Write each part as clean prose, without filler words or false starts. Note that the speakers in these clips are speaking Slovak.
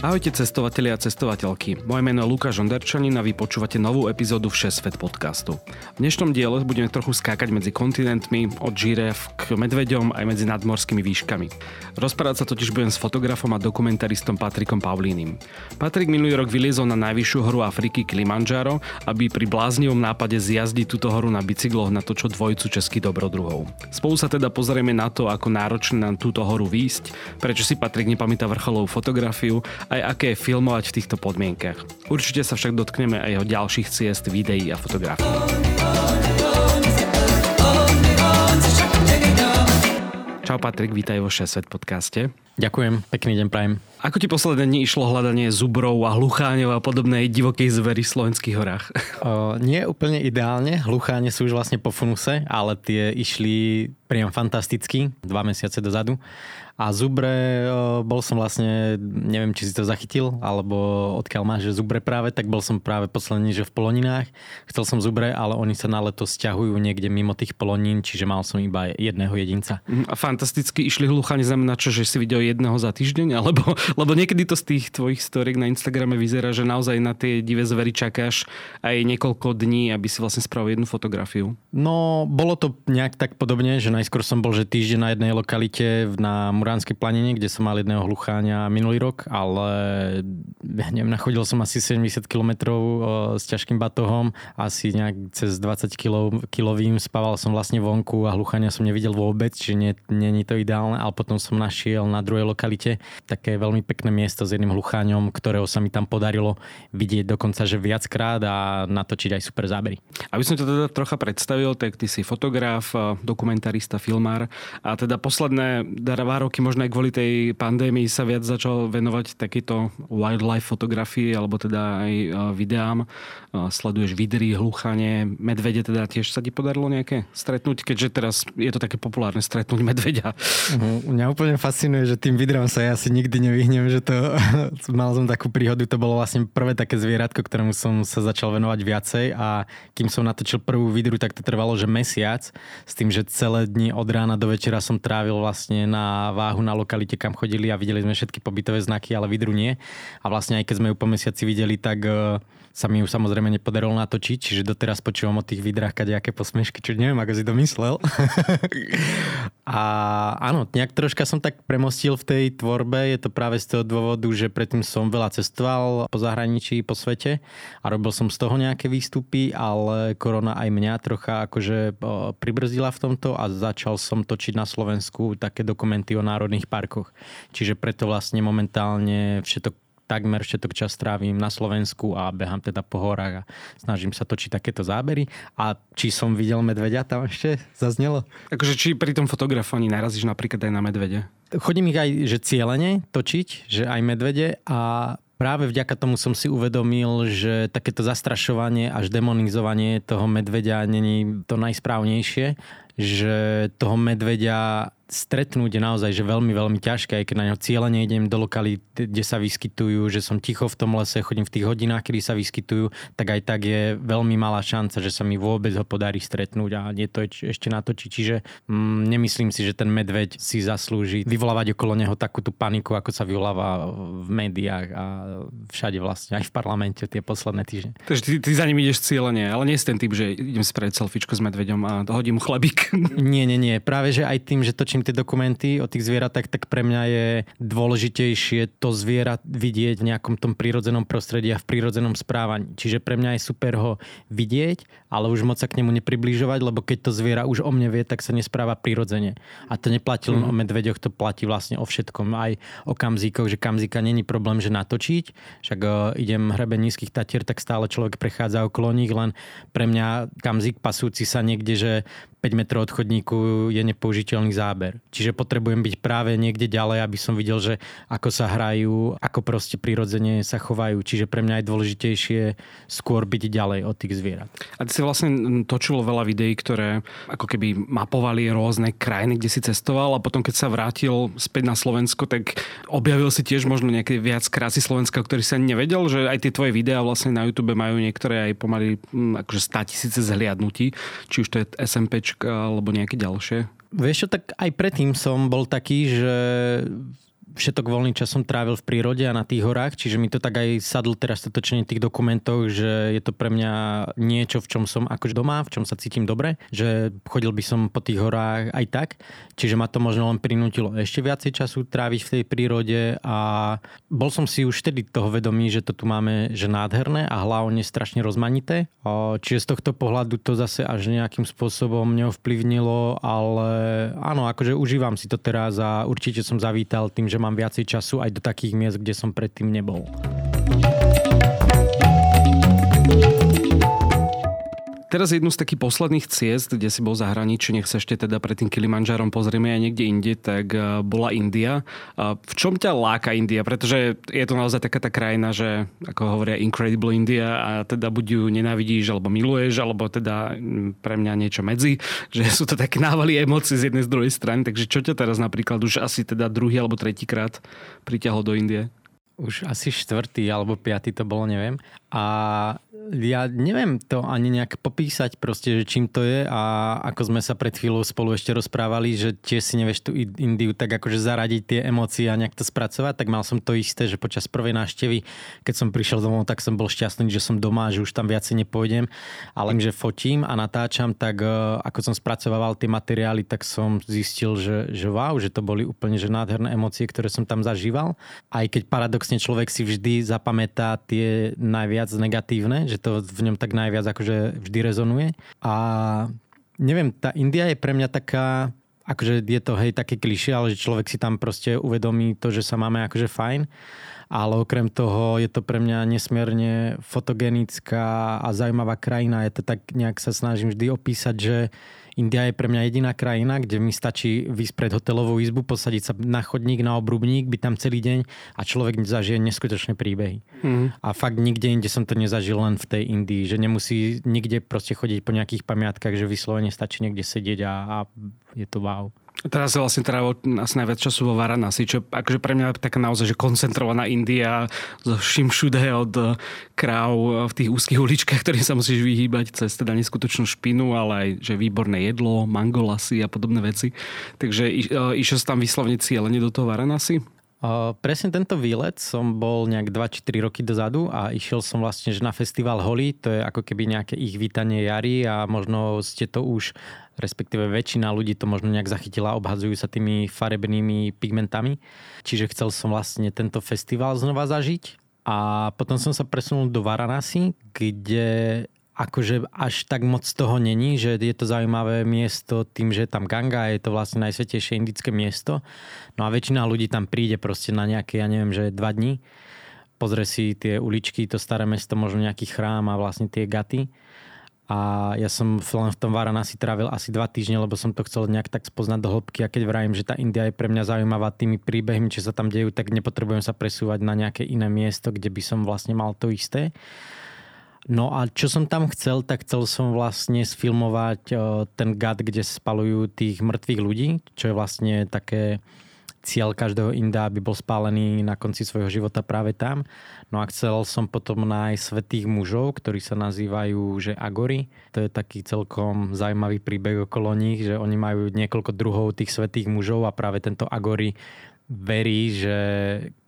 Ahojte cestovatelia a cestovateľky, moje meno je Lukáš Ondrčani a vy počúvate novú epizódu Všesvet podcastu. V dnešnom diele budeme trochu skákať medzi kontinentmi, od žirev k medveďom aj medzi nadmorskými výškami. Rozprávať sa totiž budem s fotografom a dokumentaristom Patrikom Paulínym. Patrik minulý rok vyliezol na najvyššiu horu Afriky Kilimandžaro, aby pri bláznivom nápade zjazdiť túto horu na bicykloch natočil dvojicu českých dobrodruhov. Spolu sa teda pozrieme na to, ako náročné nám túto horu výjsť, prečo si Patrik nepamätá vrcholovú fotografiu, aj aké je filmovať v týchto podmienkach. Určite sa však dotkneme aj jeho ďalších ciest, videí a fotografií. Čau Patrik, vítaj vo Všesvet podcaste. Ďakujem, pekný deň prajem. Ako ti posledné dni išlo hľadanie zubrov a hlucháňov a podobnej divokej zvery v slovenských horách? Nie úplne ideálne, hlucháne sú už vlastne po funuse, ale tie išli priam fantasticky, 2 mesiace dozadu. A zubre, bol som vlastne, neviem, či si to zachytil, alebo odkiaľ máš, že zubre práve, tak bol som práve posledný, že v poloninách. Chcel som zubre, ale oni sa na leto sťahujú niekde mimo tých polonín, čiže mal som iba jedného jedinca. A fantasticky išli hlucháne, znamená čo, že si videl jedného za týždeň, alebo... Lebo niekedy to z tých tvojich storiek na Instagrame vyzerá, že naozaj na tie divé zvery čakáš aj niekoľko dní, aby si vlastne spravil jednu fotografiu. No, bolo to nejak tak podobne, že najskôr som bol, že týždeň na jednej lokalite na Muránskej planine, kde som mal jedného hlucháňa minulý rok, ale neviem, nachodil som asi 70 km s ťažkým batohom, asi nejak cez 20 kilovým, spával som vlastne vonku a hlucháňa som nevidel vôbec, čiže nie je to ideálne, ale potom som našiel na druhej lokalite také veľmi pekné miesto s jedným hlucháňom, ktorého sa mi tam podarilo vidieť dokonca, že viackrát a natočiť aj super zábery. Aby som to teda trocha predstavil, tak ty si fotograf, dokumentarista, filmár a teda posledné 2 roky, možno aj kvôli tej pandémii sa viac začal venovať takýto wildlife fotografii, alebo teda aj videám. Sleduješ vidry, hluchanie, medvede, teda tiež sa ti podarilo nejaké stretnúť, keďže teraz je to také populárne stretnúť medveďa. Mňa úplne fascinuje, že tým vidrám sa ja asi nikdy nevyhnem. Že to, mal som takú príhodu, to bolo vlastne prvé také zvieratko, ktorému som sa začal venovať viacej a kým som natočil prvú vidru, tak to trvalo, že mesiac, s tým, že celé dni od rána do večera som trávil vlastne na váhu na lokalite, kam chodili a videli sme všetky pobytové znaky, ale vidru nie. A vlastne aj keď sme ju po mesiaci videli, tak sa mi ju samozrejme nepodarilo natočiť, čiže doteraz počúvam o tých vidrách kadejaké posmešky, čo neviem, ako si to myslel. A áno, nejak troška som tak premostil v tej tvorbe, je to práve z toho dôvodu, že predtým som veľa cestoval po zahraničí, po svete a robil som z toho nejaké výstupy, ale korona aj mňa trocha akože pribrzdila v tomto a začal som točiť na Slovensku také dokumenty o národných parkoch. Čiže preto vlastne momentálne takmer všetok čas trávim na Slovensku a behám teda po horách a snažím sa točiť takéto zábery. A či som videl medveďa, tam ešte zaznelo. Takže či pri tom fotografovaní narazíš napríklad aj na medvede? Chodím ich aj že cieľene točiť, že aj medvede a práve vďaka tomu som si uvedomil, že takéto zastrašovanie až demonizovanie toho medveďa není to najsprávnejšie, že toho medveďa stretnúť je naozaj že veľmi, veľmi ťažké, aj keď na neho cieľene idem do lokalít, kde sa vyskytujú, že som ticho v tom lese, chodím v tých hodinách, kedy sa vyskytujú, tak aj tak je veľmi malá šanca, že sa mi vôbec ho podarí stretnúť a nie to ešte natočí. Čiže nemyslím si, že ten medveď si zaslúži vyvolávať okolo neho takú tú paniku, ako sa vyvoláva v médiách a všade vlastne, aj v parlamente tie posledné týždne. Takže ty za ním ideš cieľene, ale nie si ten typ, že idem spraviť selfiečko s medveďom a hodím chlebík. Nie, práve že aj tým, že točím tie dokumenty o tých zvieratách, tak pre mňa je dôležitejšie to zviera vidieť v nejakom tom prírodzenom prostredí a v prírodzenom správaní. Čiže pre mňa je super ho vidieť, ale už moc sa k nemu nepribližovať, lebo keď to zviera už o mne vie, tak sa nespráva prírodzene. A to neplatí len o medveďoch, to platí vlastne o všetkom. Aj o kamzíkoch, že kamzíka není problém, že natočiť. Však idem hrebeň nízkych Tatier, tak stále človek prechádza okolo nich, len pre mňa kamzík pasúci sa niekde, že 5 metrov od chodníku je nepoužiteľný záber. Čiže potrebujem byť práve niekde ďalej, aby som videl, že ako sa hrajú, ako proste prirodzene sa chovajú. Čiže pre mňa je dôležitejšie skôr byť ďalej od tých zvierat. A ty si vlastne točil veľa videí, ktoré ako keby mapovali rôzne krajiny, kde si cestoval a potom keď sa vrátil späť na Slovensko, tak objavil si tiež možno nejaké viac krásy Slovenska, o ktorých si ani nevedel, že aj tie tvoje videá vlastne na YouTube majú niektoré aj pomaly akože 100 000 zhliadnutí, či už to je SMP alebo nejaké ďalšie? Vieš čo, tak aj predtým som bol taký, že všetok voľný čas som trávil v prírode a na tých horách, čiže mi to tak aj sadlo teraz to točenie tých dokumentov, že je to pre mňa niečo, v čom som akože doma, v čom sa cítim dobre, že chodil by som po tých horách aj tak, čiže ma to možno len prinútilo ešte viacej času tráviť v tej prírode a bol som si už vtedy toho vedomý, že to tu máme, že nádherné a hlavne strašne rozmanité, čiže z tohto pohľadu to zase až nejakým spôsobom neovplyvnilo, ale áno, akože užívam si to teraz a určite som zavítal tým, že mám viacej času aj do takých miest, kde som predtým nebol. Teraz jednu z takých posledných ciest, kde si bol zahraničí, nech sa ešte teda pred tým Kilimandžárom pozrieme aj niekde inde, tak bola India. V čom ťa láka India? Pretože je to naozaj taká tá krajina, že ako hovoria Incredible India a teda buď ju nenávidíš, alebo miluješ, alebo teda pre mňa niečo medzi, že sú to také návaly emócií z jednej z druhej strany. Takže čo ťa teraz napríklad už asi teda druhý alebo tretíkrát pritiahlo do Indie? Už asi 4. alebo 5. to bolo, neviem. A ja neviem to ani nejak popísať proste, že čím to je a ako sme sa pred chvíľou spolu ešte rozprávali, že tiež si nevieš tú Indiu tak akože zaradiť tie emócie a nejak to spracovať, tak mal som to isté, že počas prvej návštevy, keď som prišiel domov, tak som bol šťastný, že som doma, že už tam viacej nepôjdem, ale že fotím a natáčam, tak ako som spracovával tie materiály, tak som zistil, že wow, že to boli úplne že nádherné emócie, ktoré som tam zažíval, aj keď paradox človek si vždy zapamätá tie najviac negatívne, že to v ňom tak najviac akože vždy rezonuje. A neviem, tá India je pre mňa taká, akože je to hej také klišé, ale že človek si tam proste uvedomí to, že sa máme akože fajn. Ale okrem toho je to pre mňa nesmierne fotogenická a zaujímavá krajina. Ja to tak nejak sa snažím vždy opísať, že India je pre mňa jediná krajina, kde mi stačí vyjsť pred hotelovú izbu, posadiť sa na chodník, na obrubník, byť tam celý deň a človek zažije neskutočné príbehy. A fakt nikde inde som to nezažil len v tej Indii, že nemusí nikde proste chodiť po nejakých pamiatkách, že vyslovene stačí niekde sedieť a je to wow. Teraz vlastne trávil asi najviac času vo Varanasi, čo akože pre mňa je taká naozaj že koncentrovaná India so vším všude od kráv v tých úzkých uličkách, ktorým sa musíš vyhýbať cez teda neskutočnú špinu, ale aj že výborné jedlo, mangolasy a podobné veci. Takže išiel sa tam vyslovne cieľene do toho Varanasi? Presne tento výlet som bol nejak 2-3 roky dozadu a išiel som vlastne že na festival Holi, to je ako keby nejaké ich vítanie jary a možno ste to už, respektíve väčšina ľudí to možno nejak zachytila, obhadzujú sa tými farebnými pigmentami. Čiže chcel som vlastne tento festival znova zažiť a potom som sa presunul do Varanasi, kde akože až tak moc toho není, že je to zaujímavé miesto tým, že je tam Ganga, je to vlastne najsvätejšie indické miesto. No a väčšina ľudí tam príde proste na nejaké, ja neviem, že 2 dni. Pozrie si tie uličky, to staré mesto, možno nejaký chrám a vlastne tie gaty. A ja som len v tom Varanasi trávil asi 2 týždne, lebo som to chcel nejak tak spoznať do hĺbky. A keď vravím, že tá India je pre mňa zaujímavá tými príbehmi, čo sa tam dejú, tak nepotrebujem sa presúvať na nejaké iné miesto, kde by som vlastne mal to isté. No a čo som tam chcel, tak chcel som vlastne sfilmovať ten gat, kde spalujú tých mŕtvych ľudí, čo je vlastne také cieľ každého Inda, aby bol spálený na konci svojho života práve tam. No a chcel som potom nájsť svätých mužov, ktorí sa nazývajú že Agori. To je taký celkom zaujímavý príbeh okolo nich, že oni majú niekoľko druhov tých svätých mužov a práve tento Agori verí, že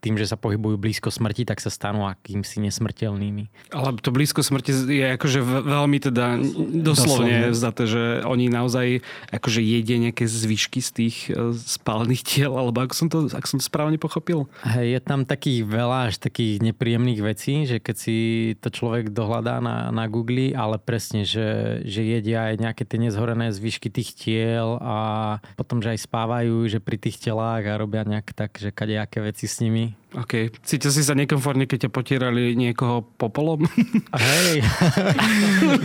tým, že sa pohybujú blízko smrti, tak sa stanú akýmsi nesmrteľnými. Ale to blízko smrti je akože veľmi teda doslovne vzaté, že oni naozaj akože jedia nejaké zvyšky z tých spálených tiel, alebo ak som to správne pochopil. Hej, je tam takých veľa až takých nepríjemných vecí, že keď si to človek dohľadá na Google, ale presne, že jedia aj nejaké tie nezhorené zvyšky tých tiel a potom, že aj spávajú, že pri tých telách a robia nejak tak, že kadejaké veci s nimi. Hej. OK. Cítil si sa nekomfortne, keď ťa potierali niekoho popolom? Hej.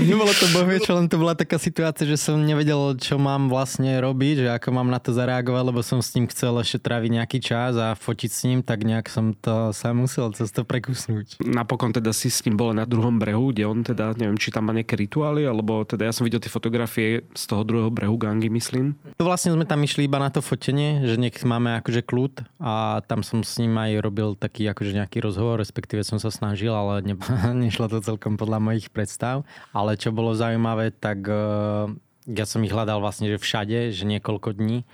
Nebolo to bohvie, čo len to bola taká situácia, že som nevedel, čo mám vlastne robiť, že ako mám na to zareagovať, lebo som s ním chcel ešte tráviť nejaký čas a fotiť s ním, tak nejak som to sa musel cez to prekusnúť. Napokon teda si s ním bol na druhom brehu, kde on teda, neviem, či tam má nejaké rituály, alebo teda ja som videl tie fotografie z toho druhého brehu Gangy, myslím. To vlastne sme tam išli iba na to fotenie, že nech máme akože kľud a tam som s ním aj robil taký akože nejaký rozhovor, respektíve som sa snažil, ale nešlo to celkom podľa mojich predstav. Ale čo bolo zaujímavé, tak ja som ich hľadal vlastne že všade, že niekoľko dní.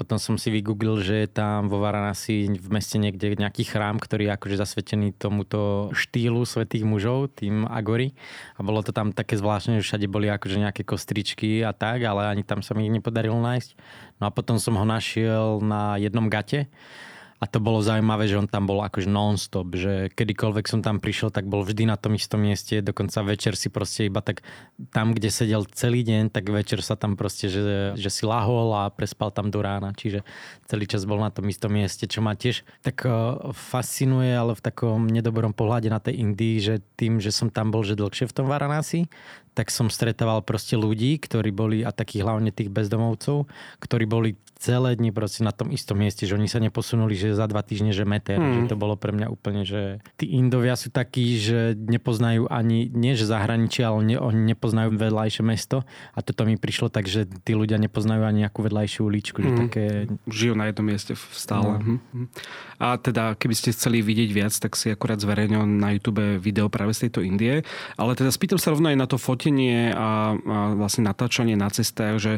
Potom som si vygooglil, že je tam vo Varanasi v meste niekde nejaký chrám, ktorý je akože zasvetený tomuto štýlu svätých mužov, tým Agori. A bolo to tam také zvláštne, že všade boli akože nejaké kostričky a tak, ale ani tam sa mi nepodarilo nájsť. No a potom som ho našiel na jednom gate. A to bolo zaujímavé, že on tam bol akože non-stop, že kedykoľvek som tam prišiel, tak bol vždy na tom istom mieste, dokonca večer si proste iba tak tam, kde sedel celý deň, tak večer sa tam proste, že si lahol a prespal tam do rána, čiže celý čas bol na tom istom mieste, čo ma tiež tak fascinuje, ale v takom nedobrom pohľade na tej Indii, že tým, že som tam bol, že dlhšie v tom Varanasi, tak som stretával proste ľudí, ktorí boli, a takých hlavne tých bezdomovcov, ktorí boli celé dni proste na tom istom mieste, že oni sa neposunuli, že za 2 týždne, že meter. Že to bolo pre mňa úplne, že tí Indovia sú takí, že nepoznajú ani, nie že zahraničie, ale oni nepoznajú vedľajšie mesto. A toto mi prišlo tak, že tí ľudia nepoznajú ani nejakú vedľajšiu uličku. Že také... Žijú na jednom mieste stále. A teda, keby ste chceli vidieť viac, tak si akurát zverejnil na YouTube video práve z tejto Indie. Ale teda spýtam sa rovno aj na to fotenie a vlastne natáčanie na cestách, že...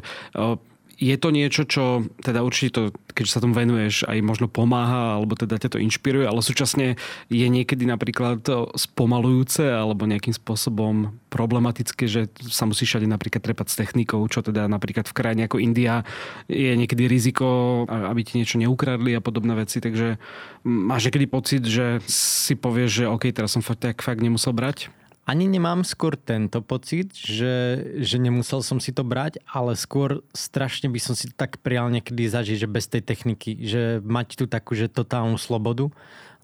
Je to niečo, čo teda určite to, keď sa tomu venuješ, aj možno pomáha, alebo teda ťa to inšpiruje, ale súčasne je niekedy napríklad spomalujúce alebo nejakým spôsobom problematické, že sa musíš všade napríklad trepať s technikou, čo teda napríklad v krajine ako India je niekedy riziko, aby ti niečo neukradli a podobné veci, takže máš niekedy pocit, že si povieš, že OK, teraz som fakt nemusel brať? Ani nemám skôr tento pocit, že nemusel som si to brať, ale skôr strašne by som si to tak prial niekedy zažiť, že bez tej techniky, že mať tu takú, že totálnu slobodu,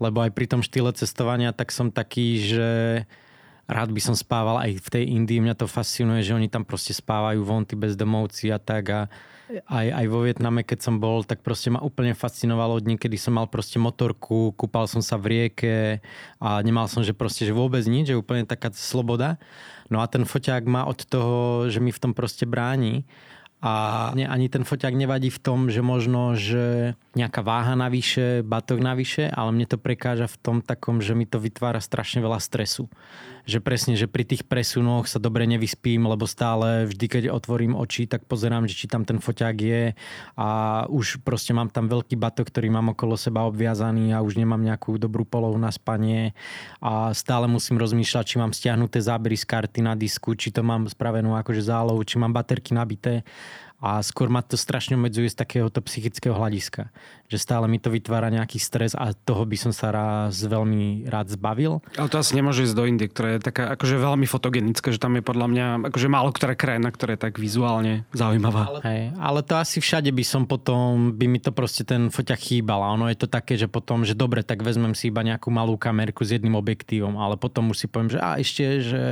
lebo aj pri tom štýle cestovania tak som taký, že rád by som spával aj v tej Indii, mňa to fascinuje, že oni tam proste spávajú von, tí bezdomovci a tak a aj vo Vietname, keď som bol, tak proste ma úplne fascinovalo od niekedy som mal proste motorku, kúpal som sa v rieke a nemal som, že proste že vôbec nič, že úplne taká sloboda. No a ten foťák má od toho, že mi v tom proste bráni. A ani ten foťák nevadí v tom, že možno, že nejaká váha navyše, batok navyše, ale mne to prekáža v tom takom, že mi to vytvára strašne veľa stresu. Že presne, že pri tých presunoch sa dobre nevyspím, lebo stále vždy, keď otvorím oči, tak pozerám, že či tam ten foťák je a už proste mám tam veľký batok, ktorý mám okolo seba obviazaný a už nemám nejakú dobrú polohu na spanie a stále musím rozmýšľať, či mám stiahnuté zábery z karty na disku, či to mám spravenú akože zálohu, či mám baterky nabité. A skôr ma to strašne obmedzuje z takéhoto psychického hľadiska. Že stále mi to vytvára nejaký stres a toho by som sa veľmi rád zbavil. Ale to asi nemôže ísť do Indie, ktorá je taká akože veľmi fotogenická, že tam je podľa mňa akože málo ktorá krajina, ktorá je tak vizuálne zaujímavá. Hej, ale to asi všade by som potom, by mi to proste ten foťak chýbal. A ono je to také, že potom, že dobre, tak vezmem si iba nejakú malú kamerku s jedným objektívom, ale potom už si poviem, že ešte, že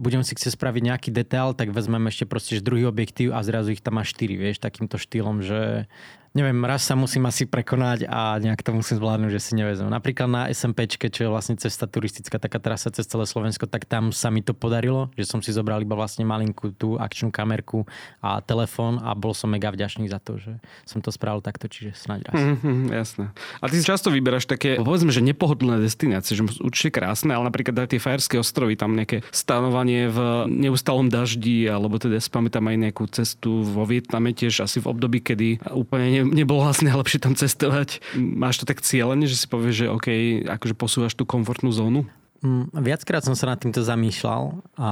budem si chcieť spraviť nejaký detail, tak vezmem ešte proste druhý objektív a zrazu ich tam a 4, vieš, takýmto štýlom, že neviem, raz sa musím asi prekonať a nejak to musím zvládnuť, že si nevezmem. Napríklad na SMPčke, čo je vlastne cesta turistická, taká trasa cez celé Slovensko, tak tam sa mi to podarilo, že som si zobral iba vlastne malinkú tú akčnú kamerku a telefón a bol som mega vďačný za to, že som to spravil takto, čiže snáď raz. Jasné. A ty často vyberáš také, povedzme, že nepohodlné destinácie, že určite krásne, ale napríklad aj tie Fajerské ostrovy, tam nejaké stanovanie v neustálom daždi, alebo teda si pamätám aj nejakú cestu vo Vietname tiež asi v období, kedy úplne nebolo vlastne lepšie tam cestovať. Máš to tak cieľene, že si povieš, že OK, akože posúvaš tú komfortnú zónu? Viackrát som sa nad týmto zamýšľal a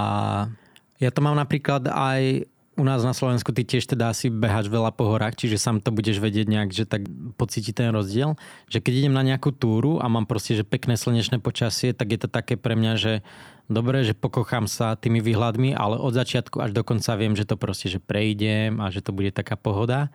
ja to mám napríklad aj u nás na Slovensku, ty tiež teda asi behaš veľa po horách, čiže sám to budeš vedieť nejak, že tak pocíti ten rozdiel, že keď idem na nejakú túru a mám proste, že pekné slnečné počasie, tak je to také pre mňa, že dobre, že pokochám sa tými výhľadmi, ale od začiatku až do konca viem, že to proste, že prejdem a že to bude taká pohoda.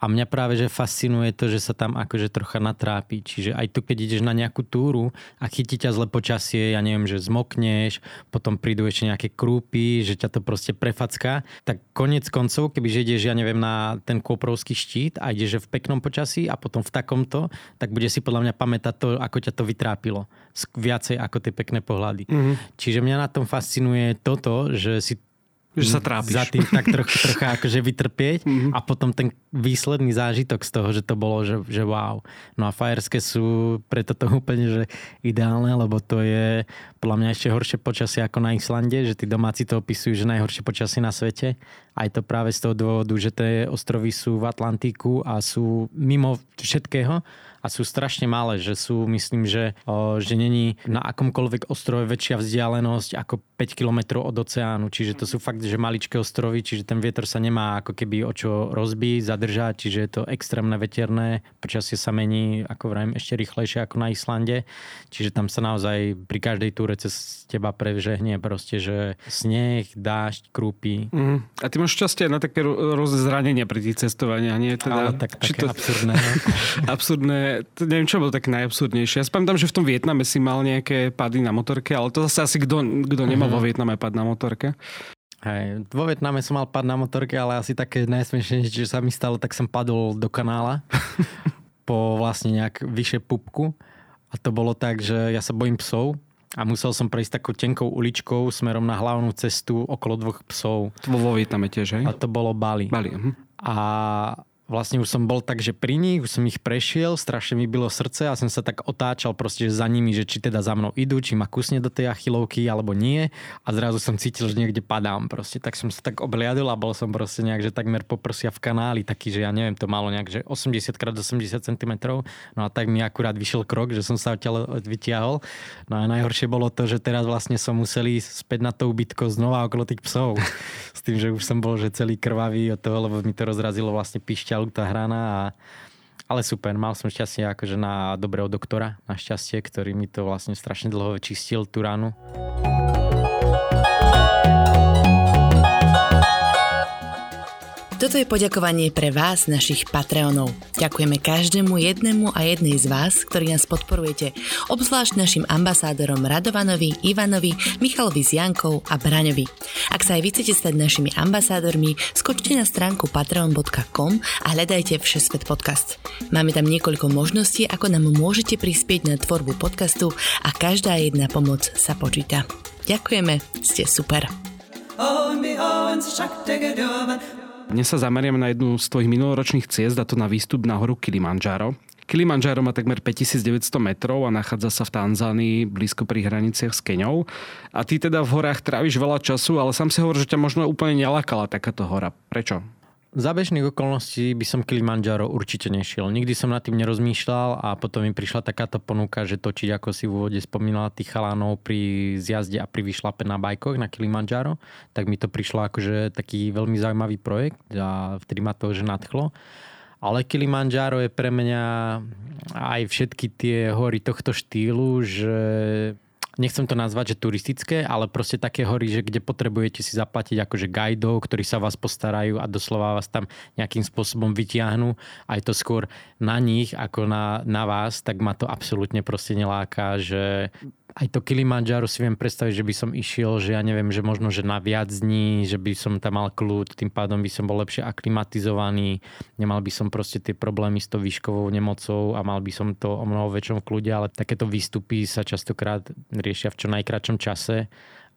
A mňa práve, že fascinuje to, že sa tam akože trocha natrápi. Čiže aj tu, keď ideš na nejakú túru a chytí ťa zle počasie, ja neviem, že zmokneš, potom prídu ešte nejaké krúpy, že ťa to proste prefacká, tak koniec koncov, kebyže ideš, ja neviem, na ten Kôprovský štít a ideš, že v peknom počasí a potom v takomto, tak bude si podľa mňa pamätať to, ako ťa to vytrápilo. Viacej ako tie pekné pohľady. Mm-hmm. Čiže mňa na tom fascinuje toto, že si sa trápiš. Za tým tak trocha akože vytrpieť a potom ten výsledný zážitok z toho, že to bolo, že wow. No a Fajerské sú preto to úplne že ideálne, lebo to je podľa mňa ešte horšie počasie ako na Islande, že tí domáci to opisujú, že najhoršie počasie na svete. Aj to práve z toho dôvodu, že tie ostrovy sú v Atlantiku a sú mimo všetkého a sú strašne malé, že sú, myslím, že není na akomkoľvek ostrove väčšia vzdialenosť ako 5 km od oceánu. Čiže to sú fakt, že maličké ostrovy, čiže ten vietor sa nemá ako keby o čo rozbiť, zadržať, čiže je to extrémne veterné, počasie sa mení, ako vrajím, ešte rýchlejšie ako na Islande. Čiže tam sa naozaj pri každej túre cez teba prežehnie proste, že sneh, dážď, krúpy. A ty máš šťastie na také rôzne zranenia pri tých cestovaniach, nie? Teda, ale tak také absurdné. Absurdné. Neviem, čo bolo také najabsurdnejšie. Ja si pamätám, že v tom Vietname si mal nejaké pady na motorke, ale to zase asi kto nemal vo Vietname pad na motorke. Hej, vo Vietname som mal pad na motorke, ale asi také najsmiešnejšie, čo sa mi stalo, tak som padol do kanála po vlastne nejak vyššie pupku. A to bolo tak, že ja sa bojím psov a musel som prejsť takou tenkou uličkou smerom na hlavnú cestu okolo 2 psov. To bolo vo Vietname tiež, hej? A to bolo Bali. Bali, A vlastne už som bol tak, že pri nich, už som ich prešiel, strašne mi bylo srdce a som sa tak otáčal proste za nimi, že či teda za mnou idú, či ma kusne do tej achilovky alebo nie a zrazu som cítil, že niekde padám proste. Tak som sa tak obliadol a bol som proste nejak, že takmer po prsia v kanáli, taký, že ja neviem, to malo nejak, že 80x80 cm, no a tak mi akurát vyšiel krok, že som sa vytiahol. No a najhoršie bolo to, že teraz vlastne som musel ísť späť na to ubytko znova okolo tých psov. S tým, že už som bol, že celý krvavý od toho, lebo mi to rozrazilo vlastne pišťal tá hrana a... Ale super, mal som šťastie akože na dobrého doktora, na šťastie, ktorý mi to vlastne strašne dlho čistil, tú ránu. Toto je poďakovanie pre vás, našich Patreonov. Ďakujeme každému jednému a jednej z vás, ktorí nás podporujete, obzvlášť našim ambasádorom Radovanovi, Ivanovi, Michalovi s Jankou a Braňovi. Ak sa aj vy chcete stať našimi ambasádormi, skočte na stránku patreon.com a hľadajte Všesvet podcast. Máme tam niekoľko možností, ako nám môžete prispieť na tvorbu podcastu a každá jedna pomoc sa počíta. Ďakujeme, ste super. Dnes sa zameriam na jednu z tvojich minuloročných ciest, a to na výstup na horu Kilimandžaro. Kilimandžaro má takmer 5900 metrov a nachádza sa v Tanzánii blízko pri hraniciach s Keňou. A ty teda v horách tráviš veľa času, ale sám si hovoríš, že ťa možno úplne nelákala takáto hora. Prečo? Za bežných okolností by som Kilimandžaro určite nešiel. Nikdy som nad tým nerozmýšľal a potom mi prišla takáto ponuka, že točiť, ako si v úvode spomínala, tých chalánov pri zjazde a pri vyšlape na bajkoch na Kilimandžaro, tak mi to prišlo akože taký veľmi zaujímavý projekt a vtedy ma to že nadchlo. Ale Kilimandžaro je pre mňa aj všetky tie hory tohto štýlu, že nechcem to nazvať, že turistické, ale proste také hory, že kde potrebujete si zaplatiť akože guidov, ktorí sa vás postarajú a doslova vás tam nejakým spôsobom vytiahnu. Aj to skôr na nich ako na vás, tak ma to absolútne proste neláka, že aj to Kilimandžaro si viem predstaviť, že by som išiel, že ja neviem, že možno, že na viac dní, že by som tam mal kľud, tým pádom by som bol lepšie aklimatizovaný, nemal by som proste tie problémy s tou výškovou nemocou a mal by som to o mnoho väčšom kľude, ale takéto výstupy sa častokrát riešia v čo najkratšom čase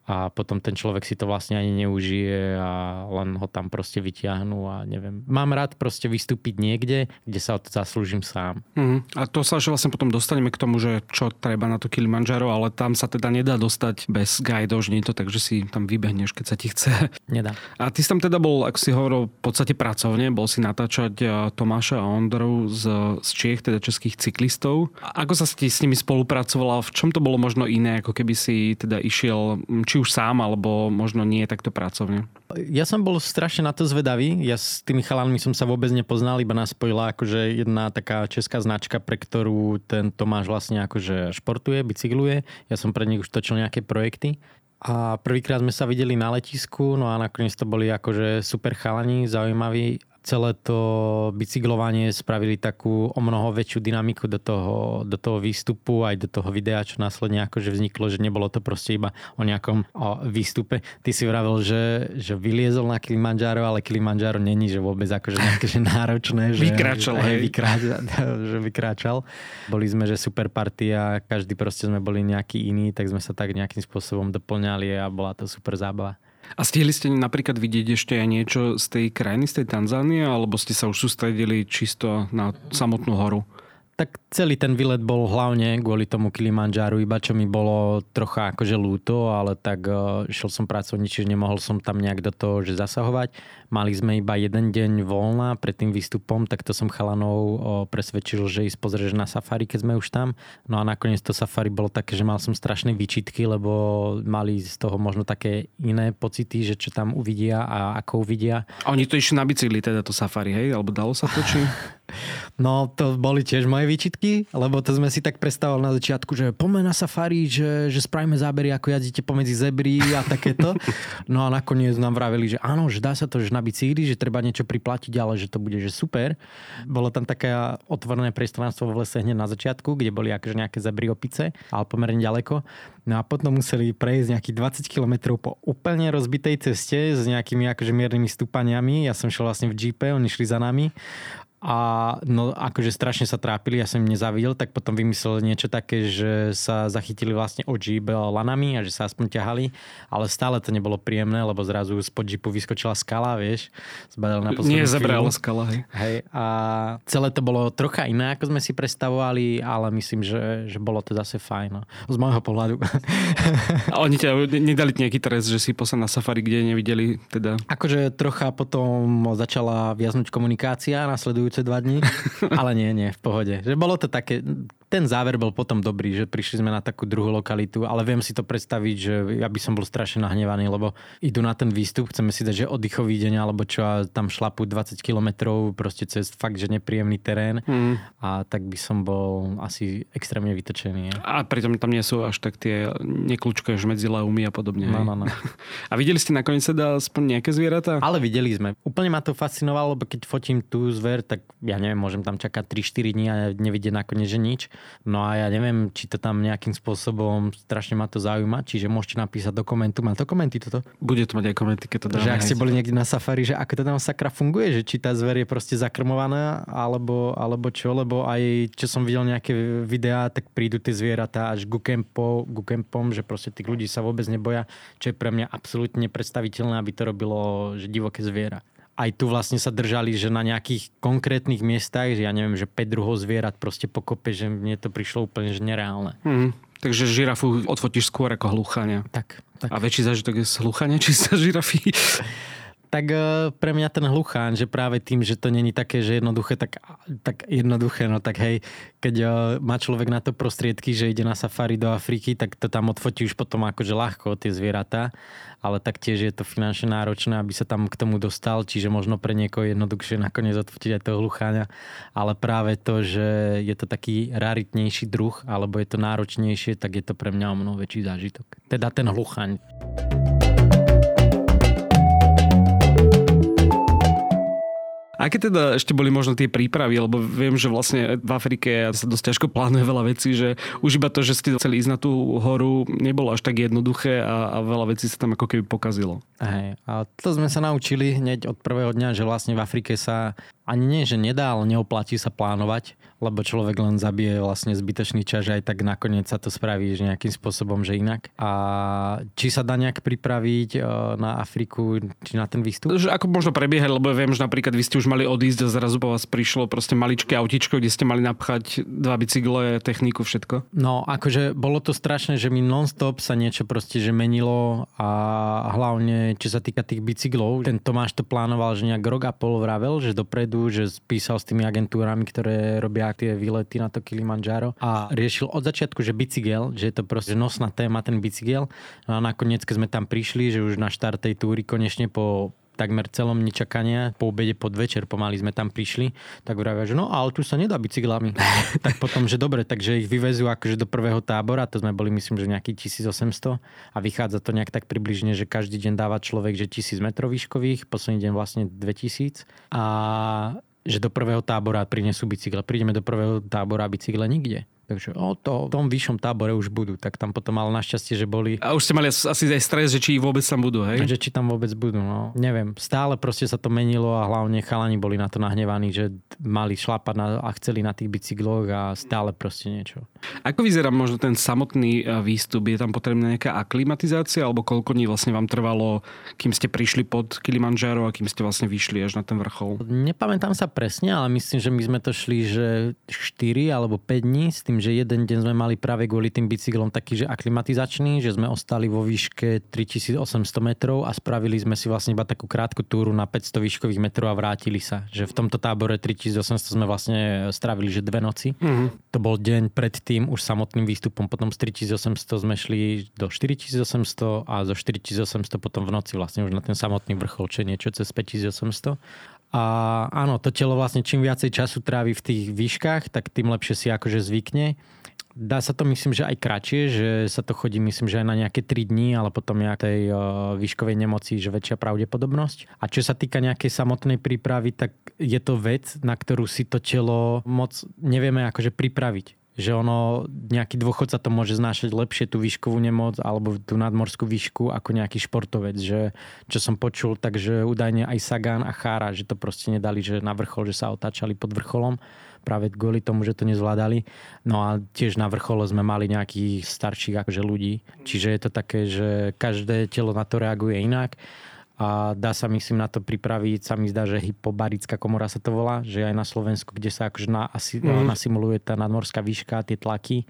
a potom ten človek si to vlastne ani neužije a len ho tam proste vytiahnu a neviem. Mám rád proste vystúpiť niekde, kde sa o to zaslúžim sám. A to sa vlastne potom dostaneme k tomu, že čo treba na to Kilimandžaro, ale tam sa teda nedá dostať bez guidov, že nie to, takže si tam vybehneš, keď sa ti chce. Nedá. A ty si tam teda bol, ako si hovoril, v podstate pracovne, bol si natáčať Tomáša a Ondru z Čiech, teda českých cyklistov. A ako sa ti s nimi spolupracovala? V čom to bolo možno iné, ako keby si teda išiel či už sám, alebo možno nie takto pracovne? Ja som bol strašne na to zvedavý. Ja s tými chalanmi som sa vôbec nepoznal, iba nás spojila akože jedna taká česká značka, pre ktorú ten Tomáš vlastne akože športuje, bicykluje. Ja som pre nich už točil nejaké projekty. A prvýkrát sme sa videli na letisku, no a nakoniec to boli akože super chalani, zaujímaví. celé to bicyklovanie spravili takú o mnoho väčšiu dynamiku do toho výstupu, aj do toho videa, čo následne akože vzniklo, že nebolo to proste iba o nejakom výstupe. Ty si vravel, že vyliezol na Kilimandžaro, ale Kilimandžaro není, že vôbec akože nejaké že náročné. Že, vykračal. Boli sme, že super partia, každý proste sme boli nejaký iný, tak sme sa tak nejakým spôsobom doplňali a bola to super zábava. A stihli ste napríklad vidieť ešte aj niečo z tej krajiny, z tej Tanzánie, alebo ste sa už sústredili čisto na samotnú horu? Tak celý ten výlet bol hlavne kvôli tomu Kilimandžaru, iba čo mi bolo trocha akože ľúto, ale tak šiel som pracovný, čiže nemohol som tam nejak do toho že zasahovať. Mali sme iba jeden deň voľna pred tým výstupom, tak to som chalanov presvedčil, že ísť pozrieť na safari, keď sme už tam. No a nakoniec to safari bolo také, že mal som strašné výčitky, lebo mali z toho možno také iné pocity, že čo tam uvidia a ako uvidia. A oni to išli na bicykli, teda to safari, hej? Alebo dalo sa to, či... No to boli tiež moje výčitky, lebo to sme si tak predstavili na začiatku, že poďme na safari, že spravíme zábery, ako jazdíte pomedzi zebry a takéto. No a nakoniec nám vraveli, že áno, že dá sa to, že na bicykli, že treba niečo priplatiť, ale že to bude, že super. Bolo tam také otvorené priestranstvo v lese hneď na začiatku, kde boli akože nejaké zebry, opice, ale pomerne ďaleko. No a potom museli prejsť nejakých 20 kilometrov po úplne rozbitej ceste s nejakými akože miernymi stúpaniami. Ja som šiel vlastne v džípe, oni šli za nami. A no akože strašne sa trápili, ja som im nezavidel, tak potom vymyslel niečo také, že sa zachytili vlastne od džíp lanami a že sa aspoň ťahali, ale stále to nebolo príjemné, lebo zrazu spod džipu vyskočila skala, vieš, zbadal na poslednú chvíľu. Nie, zabrala skala, hej. Hej, a celé to bolo trocha iné, ako sme si predstavovali, ale myslím, že bolo to zase fajn. Z môjho pohľadu. A oni ťa nedali nejaký trest, že si poslal na safari, kde nevideli teda? Akože trocha potom začala viaznúť komunikácia, nasledujúca 2 dní, ale nie, v pohode. Že bolo to také, ten záver bol potom dobrý, že prišli sme na takú druhú lokalitu, ale viem si to predstaviť, že ja by som bol strašne nahnevaný, lebo idú na ten výstup, chceme si dať, že oddychový deň alebo čo a tam šlapu 20 kilometrov proste cez fakt, že nepríjemný terén a tak by som bol asi extrémne vytočený. A pritom tam nie sú až tak tie nekľúčke medzi laumy a podobne. No. A videli ste nakoniec teda aspoň nejaké zvieratá? Ale videli sme. Úplne ma to fascinovalo, lebo keď fotím tú zver, tak ja neviem, môžem tam čakať 3-4 dní a nevidieť nakoniec že nič. No a ja neviem, či to tam nejakým spôsobom strašne ma to zaujíma, čiže môžete napísať do komentu. Má to komenty toto? Bude to mať aj komenty, keď to dáme. Že ak ste boli niekde na safari, že ako to tam sakra funguje, že či tá zver je proste zakrmovaná alebo čo, lebo aj čo som videl nejaké videá, tak prídu tie zvieratá až ku kempom, že proste tých ľudí sa vôbec neboja, čo je pre mňa absolútne nepredstaviteľné, aby to robilo že divoké zviera. Aj tu vlastne sa držali, že na nejakých konkrétnych miestach, že ja neviem, že 5 druhov zvierat proste pokope, že mne to prišlo úplne že nereálne. Takže žirafu odfotíš skôr ako hluchania. Tak. A väčší zážitok je z hluchania, či sa žirafí? Tak pre mňa ten hluchán, že práve tým, že to není také, že jednoduché, tak jednoduché, no tak hej, keď má človek na to prostriedky, že ide na safari do Afriky, tak to tam odfotí už potom akože ľahko tie zvieratá, ale taktiež je to finančne náročné, aby sa tam k tomu dostal, čiže možno pre niekoho jednoduchšie nakoniec odfotiť aj toho hlucháňa, ale práve to, že je to taký raritnejší druh, alebo je to náročnejšie, tak je to pre mňa o mnoho väčší zážitok. Teda ten hlucháň. Aké teda ešte boli možno tie prípravy, lebo viem, že vlastne v Afrike sa dosť ťažko plánuje veľa vecí, že už iba to, že ste chceli ísť na tú horu, nebolo až tak jednoduché a veľa vecí sa tam ako keby pokazilo. Hej, a to sme sa naučili hneď od prvého dňa, že vlastne v Afrike sa ani nie, že nedá, ale neoplatí sa plánovať, lebo človek len zabije vlastne zbytočný čas, aj tak nakoniec sa to spraví že nejakým spôsobom, že inak. A či sa dá nejak pripraviť na Afriku, či na ten výstup? Ako možno prebiehať, lebo viem, že napríklad vy ste už mali odísť a zrazu po vás prišlo proste maličké autíčko, kde ste mali napchať 2 bicykle, techniku, všetko? No, akože bolo to strašné, že mi non-stop sa niečo proste že menilo a hlavne, čo sa týka tých bicyklov. Ten Tomáš to plánoval, že nejak rok a pol vravel, že dopredu, že písal s tými agentúrami, ktoré robia tie výlety na to Kilimandžaro a riešil od začiatku, že bicykel, že je to proste nosná téma, ten bicykel. No a nakoniec, keď sme tam prišli, že už na štart tej túry konečne po takmer celom nečakania, po obede, podvečer pomaly sme tam prišli, tak vravia, že no ale tu sa nedá bicyklami. Tak potom, že dobre, takže ich vyvezú akože do prvého tábora, to sme boli myslím, že nejakých 1800 a vychádza to nejak tak približne, že každý deň dáva človek, že 1000 metrov výškových, posledný deň vlastne 2000 a že do prvého tábora prinesú bicykle. Prídeme do prvého tábora a bicykle nikde. Takže v tom vyššom tábore už budú. Tak tam potom ale našťastie, že boli... A už ste mali asi aj stres, že či vôbec tam budú, hej? Že či tam vôbec budú, no. Neviem. Stále proste sa to menilo a hlavne chalani boli na to nahnevaní, že mali šlapať a chceli na tých bicykloch a stále proste niečo. Ako vyzerá možno ten samotný výstup? Je tam potrebná nejaká aklimatizácia? Alebo koľko dní vlastne vám trvalo, kým ste prišli pod Kilimandžaro a kým ste vlastne vyšli až na ten vrchol? Nepamätám sa presne, ale myslím, že my sme to šli, že 4 alebo 5 dní s tým, že jeden deň sme mali práve kvôli tým bicyklom taký, že aklimatizačný, že sme ostali vo výške 3800 metrov a spravili sme si vlastne iba takú krátku túru na 500 výškových metrov a vrátili sa. Že v tomto tábore 3800 sme vlastne strávili, že 2 noci. To bol deň pred tým už samotným výstupom. Potom z 3800 sme šli do 4800 a zo 4800 potom v noci vlastne už na ten samotný vrchol, čo je niečo cez 5800. A áno, to telo vlastne čím viacej času trávi v tých výškach, tak tým lepšie si akože zvykne. Dá sa to myslím, že aj kratšie, že sa to chodí myslím, že aj na nejaké 3 dní, ale potom je tej výškovej nemoci, že väčšia pravdepodobnosť. A čo sa týka nejakej samotnej prípravy, tak je to vec, na ktorú si to telo moc nevieme akože pripraviť. Že ono, nejaký dôchodca to môže znášať lepšie tú výškovú nemoc alebo tú nadmorskú výšku ako nejaký športovec. Že, čo som počul, takže údajne aj Sagan a Chára, že to proste nedali že na vrchol, že sa otáčali pod vrcholom práve kvôli tomu, že to nezvládali. No a tiež na vrchole sme mali nejakých starších akože ľudí. Čiže je to také, že každé telo na to reaguje inak. A dá sa myslím na to pripraviť, sa mi zdá, že hypobarická komora sa to volá, že aj na Slovensku, kde sa akože nasimuluje tá nadmorská výška, tie tlaky,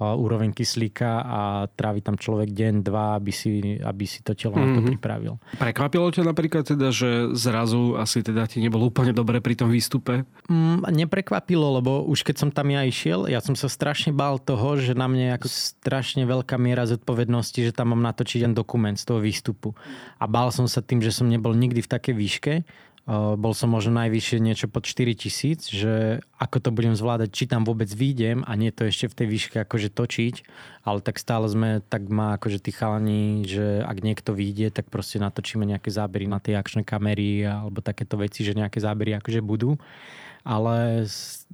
úroveň kyslíka a trávi tam človek deň, dva, aby si to telo na to pripravil. Prekvapilo ťa napríklad teda, že zrazu asi teda ti nebolo úplne dobre pri tom výstupe? Neprekvapilo, lebo už keď som tam ja išiel, ja som sa strašne bál toho, že na mne je ako strašne veľká miera zodpovednosti, že tam mám natočiť ten dokument z toho výstupu. A bál som sa tým, že som nebol nikdy v takej výške. Bol som možno najvyššie niečo pod 4000, že ako to budem zvládať, či tam vôbec výjdem a nie to ešte v tej výške akože točiť, ale tak stále sme, tak má akože tí chalani, že ak niekto výjde, tak proste natočíme nejaké zábery na tie akčné kamery alebo takéto veci, že nejaké zábery akože budú. Ale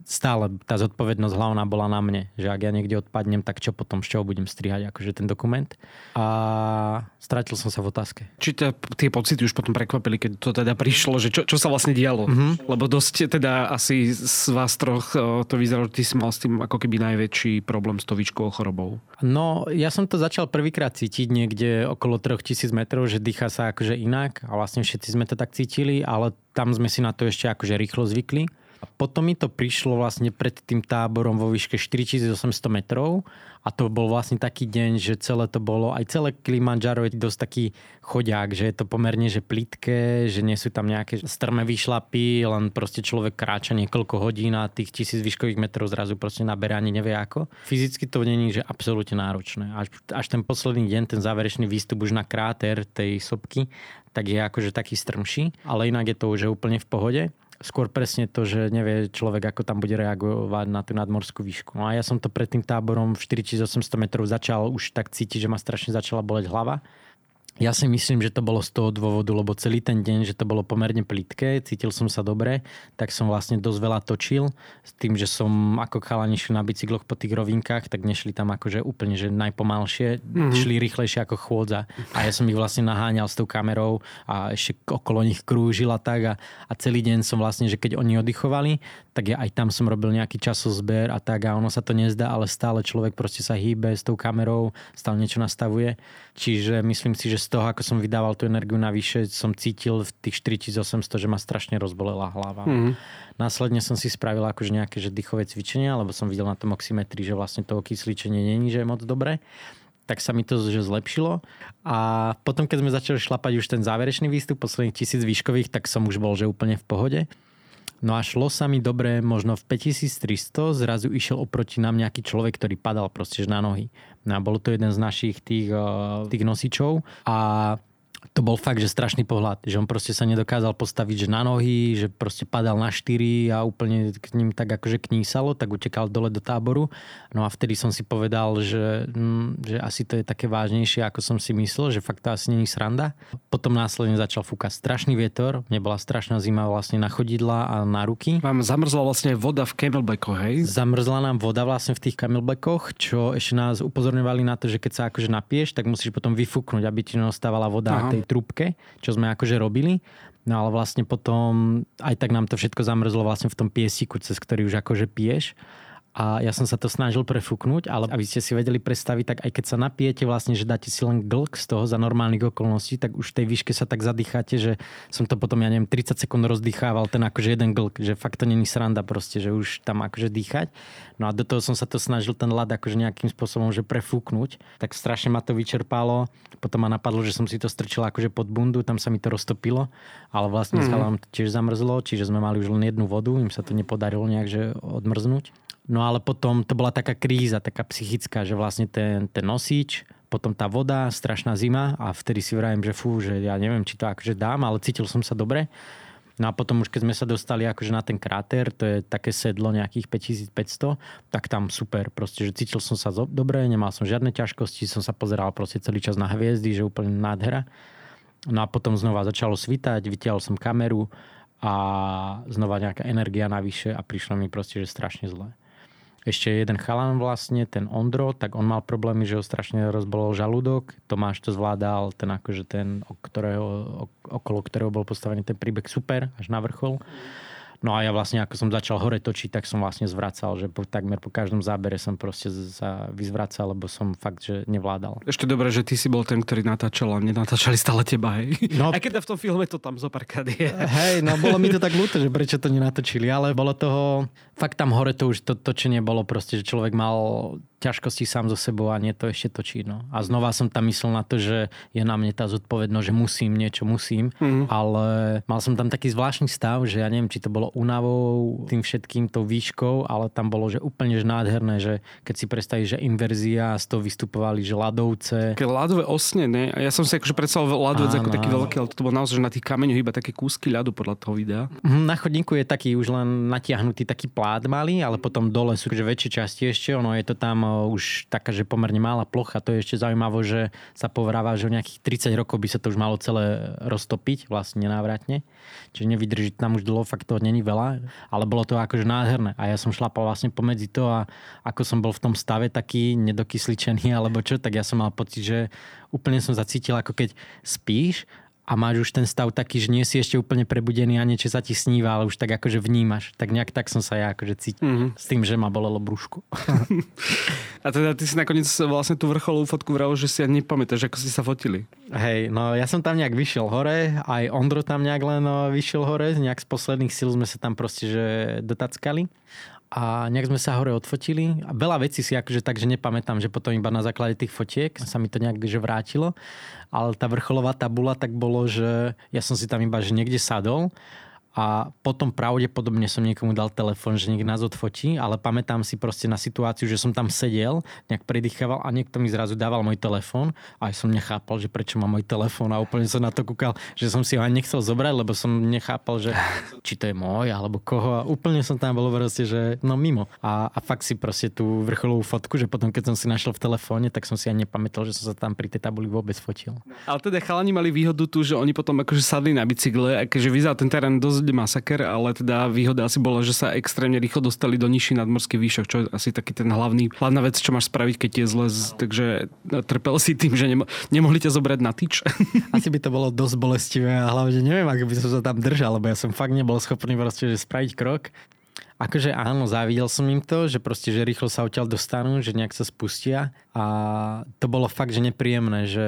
stále tá zodpovednosť hlavná bola na mne, že ak ja niekde odpadnem, tak čo potom, z čoho budem strihať akože ten dokument. A stratil som sa v otázke. Či tie pocity už potom prekvapili, keď to teda prišlo, že čo sa vlastne dialo? Lebo dosť teda asi z vás troch to vyzeralo, že ty si mal s tým ako keby najväčší problém s tovičkou chorobou. No, ja som to začal prvýkrát cítiť niekde okolo 3000 metrov, že dýcha sa akože inak a vlastne všetci sme to tak cítili, ale tam sme si na to ešte akože rýchlo zvykli. A potom mi to prišlo vlastne pred tým táborom vo výške 4800 metrov a to bol vlastne taký deň, že celé to bolo, aj celé Kilimandžaro je dosť taký chodiak, že je to pomerne že plitké, že nie sú tam nejaké strmé výšlapy, len proste človek kráča niekoľko hodín a tých 1000 výškových metrov zrazu proste naberá ani nevie ako. Fyzicky to není, že absolútne náročné. Až ten posledný deň, ten záverečný výstup už na kráter tej sopky, tak je akože taký strmší, ale inak je to už úplne v pohode. Skôr presne to, že nevie človek, ako tam bude reagovať na tú nadmorskú výšku. No a ja som to pred tým táborom v 4800 metrov začal už tak cítiť, že ma strašne začala boleť hlava. Ja si myslím, že to bolo z toho dôvodu, lebo celý ten deň, že to bolo pomerne plitké, cítil som sa dobre, tak som vlastne dosť veľa točil. S tým, že som ako chalani šli na bicykloch po tých rovinkách, tak nešli tam akože úplne že najpomalšie, šli rýchlejšie ako chôdza. A ja som ich vlastne naháňal s tou kamerou a ešte okolo nich krúžila tak a celý deň som vlastne, že keď oni oddychovali, tak ja aj tam som robil nejaký časozber a tak a ono sa to nezdá, ale stále človek proste sa hýbe s tou kamerou, stále niečo nastavuje. Čiže myslím si, že toho, ako som vydával tú energiu navyše, som cítil v tých 4800, že ma strašne rozbolela hlava. Následne som si spravil akože nejaké že dýchové cvičenia, lebo som videl na tom oximetrii, že vlastne to okysličenie není, že je moc dobré. Tak sa mi to že zlepšilo. A potom, keď sme začali šlapať už ten záverečný výstup posledných 1000 výškových, tak som už bol že úplne v pohode. No a šlo sa mi dobre, možno v 5300 zrazu išiel oproti nám nejaký človek, ktorý padal proste na nohy. No a bol to jeden z našich tých nosičov a to bol fakt, že strašný pohľad, že on proste sa nedokázal postaviť, že na nohy, že proste padal na štyri a úplne k ním tak akože knísalo, tak utekal dole do táboru. No a vtedy som si povedal, že asi to je také vážnejšie, ako som si myslel, že fakt to asi nie je sranda. Potom následne začal fúkať strašný vietor, mne bola strašná zima vlastne na chodidlá a na ruky. Vám zamrzla vlastne voda v camelbackoch, hej? Zamrzla nám voda vlastne v tých camelbackoch, čo ešte nás upozorňovali na to, že keď sa akože napiješ, tak musíš potom vyfúknuť, aby ti neostávala voda v tej trúbke, čo sme akože robili. No ale vlastne potom aj tak nám to všetko zamrzlo vlastne v tom piesiku, cez ktorý už akože piješ. A ja som sa to snažil prefúknuť, ale aby ste si vedeli predstaviť, tak aj keď sa napijete vlastne, že dáte si len glk z toho za normálnych okolností, tak už v tej výške sa tak zadýcháte, že som to potom, ja neviem, 30 sekúnd rozdýchával ten akože jeden glk, že fakt to není sranda proste, že už tam akože dýchať. No a do toho som sa to snažil ten ľad akože nejakým spôsobom, že prefúknuť, tak strašne ma to vyčerpalo. Potom ma napadlo, že som si to strčil akože pod bundu, tam sa mi to roztopilo, ale vlastne sa vám tiež zamrzlo, čiže sme mali už len jednu vodu, im sa to nepodarilo nejak že odmrznúť. No ale potom to bola taká kríza, taká psychická, že vlastne ten nosič, potom tá voda, strašná zima a vtedy si vravím, že fú, že ja neviem, či to akože dám, ale cítil som sa dobre. No a potom už keď sme sa dostali akože na ten kráter, to je také sedlo nejakých 5500, tak tam super, proste, že cítil som sa dobre, nemal som žiadne ťažkosti, som sa pozeral proste celý čas na hviezdy, že úplne nádhera. No a potom znova začalo svitať, vytiahol som kameru a znova nejaká energia navyše a prišlo mi proste, že strašne zle. Ešte jeden chalan vlastne, ten Ondro, tak on mal problémy, že ho strašne rozbolol žalúdok. Tomáš to zvládal, ten akože ten, okolo ktorého bol postavený ten príbeh super, až na vrchol. No a ja vlastne, ako som začal hore točiť, tak som vlastne zvracal, že takmer po každom zábere som proste sa vyzvracal, lebo som fakt, že nevládal. Ešte dobré, že ty si bol ten, ktorý natáčal a nenatáčali stále teba, hej? No, aj keď v tom filme to tam zopárkrát je. Hej, no bolo mi to tak ľúto, že prečo to nenatočili, ale bolo toho... Fakt tam hore to už to točenie bolo proste, že človek mal ťažkosti sám so sebou a nie to ešte točí. No. A znova som tam myslel na to, že je na mne tá zodpovednosť, že musím niečo, ale mal som tam taký zvláštny stav, že ja neviem, či to bolo únavou, tým všetkým, tou výškou, ale tam bolo, že úplne že nádherné, že keď si predstavíš, že inverzia, z toho vystupovali, že ľadovce. Také ľadové osne, ne? A ja som si akože predstavoval ľadovec ako taký veľký, ale to bolo naozaj, že na tých kameňoch iba také kúsky ľadu podľa toho videa. Na chodníku je taký už len natiahnutý taký plád malý, ale potom dole sú že väčšie časti ešte, ono je to tam už taká, že pomerne malá plocha. To je ešte zaujímavo, že sa povráva, že o nejakých 30 rokov by sa to už malo celé roztopiť, vlastne nenávratne. Čiže nevydržiť tam už dlho, fakt to není veľa. Ale bolo to akože nádherné. A ja som šlapal vlastne pomedzi to a ako som bol v tom stave taký nedokysličený alebo čo, tak ja som mal pocit, že úplne som zacítil, ako keď spíš a máš už ten stav taký, že nie si ešte úplne prebudený a niečo sa ti sníva, ale už tak akože vnímaš. Tak nejak tak som sa ja akože cítil s tým, že ma bolelo brúško. A teda ty si nakoniec vlastne tú vrcholovú fotku vravil, že si ja nepamätáš, ako si sa fotili. Hej, no ja som tam nejak vyšiel hore, aj Ondro tam nejak len vyšiel hore, nejak z posledných síl sme sa tam proste že dotackali. A nejak sme sa hore odfotili. A veľa vecí si akože tak, že nepamätám, že potom iba na základe tých fotiek sa mi to nejak že vrátilo. Ale tá vrcholová tabula tak bolo, že ja som si tam iba že niekde sadol a potom pravdepodobne som niekomu dal telefon, že niekto nás odfotí, ale pamätám si proste na situáciu, že som tam sedel, nejak predýchaval a niekto mi zrazu dával môj telefon a aj som nechápal, že prečo má môj telefon a úplne som na to kúkal, že som si ho ani nechcel zobrať, lebo som nechápal, že či to je môj alebo koho a úplne som tam bol proste, že no mimo. A fakt si proste tú vrcholovú fotku, že potom keď som si našiel v telefóne, tak som si ani nepamätal, že som sa tam pri tej tabuli vôbec fotil. Ale teda chalani mali výhodu tu, že oni potom akože sadli na bicykle a keďže vyzal ten terén dosť masaker, ale teda výhoda asi bola, že sa extrémne rýchlo dostali do nižších nadmorských výšok, čo je asi taký ten hlavná vec, čo máš spraviť, keď je zle, takže trpel si tým, že nemohli ťa zobrať na tyč. Asi by to bolo dosť bolestivé a hlavne neviem, ako by som sa tam držal, lebo ja som fakt nebol schopný proste, že spraviť krok. Akože áno, závidel som im to, že proste, že rýchlo sa odtiaľ dostanú, že nejak sa spustia a to bolo fakt, že nepríjemné, že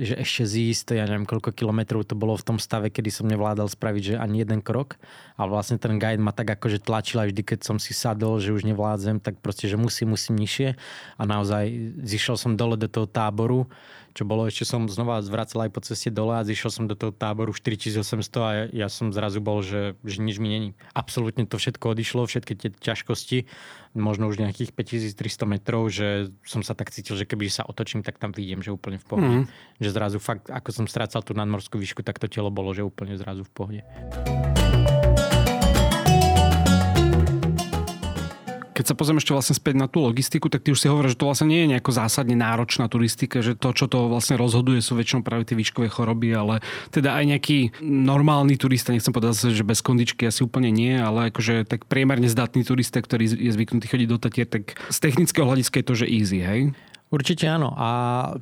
ešte zísť to, ja neviem, koľko kilometrov to bolo v tom stave, kedy som nevládal spraviť, že ani jeden krok a vlastne ten guide ma tak akože tlačil a vždy, keď som si sadol, že už nevládzem, tak proste, že musím nižšie a naozaj zišiel som dole do toho táboru, čo bolo, ešte som znova zvracal aj po ceste dole a zišiel som do toho táboru 4800 a ja som zrazu bol, že nič mi není. Absolútne to všetko odišlo, všetky tie ťažkosti, možno už nejakých 5300 metrov, že som sa tak cítil, že keby sa otočím, tak tam vidím, že úplne v pohode. Že zrazu fakt, ako som strácal tú nadmorskú výšku, tak to telo bolo, že úplne zrazu v pohode. Keď sa pozrieme ešte vlastne späť na tú logistiku, tak ty už si hovoríš, že to vlastne nie je nejako zásadne náročná turistika, že to, čo to vlastne rozhoduje, sú väčšinou práve tie výškové choroby, ale teda aj nejaký normálny turista, nechcem povedať, že bez kondičky asi úplne nie, ale akože tak priemerne zdatný turista, ktorý je zvyknutý chodiť do Tatier, tak z technického hľadiska je to, že easy, hej? Určite áno. A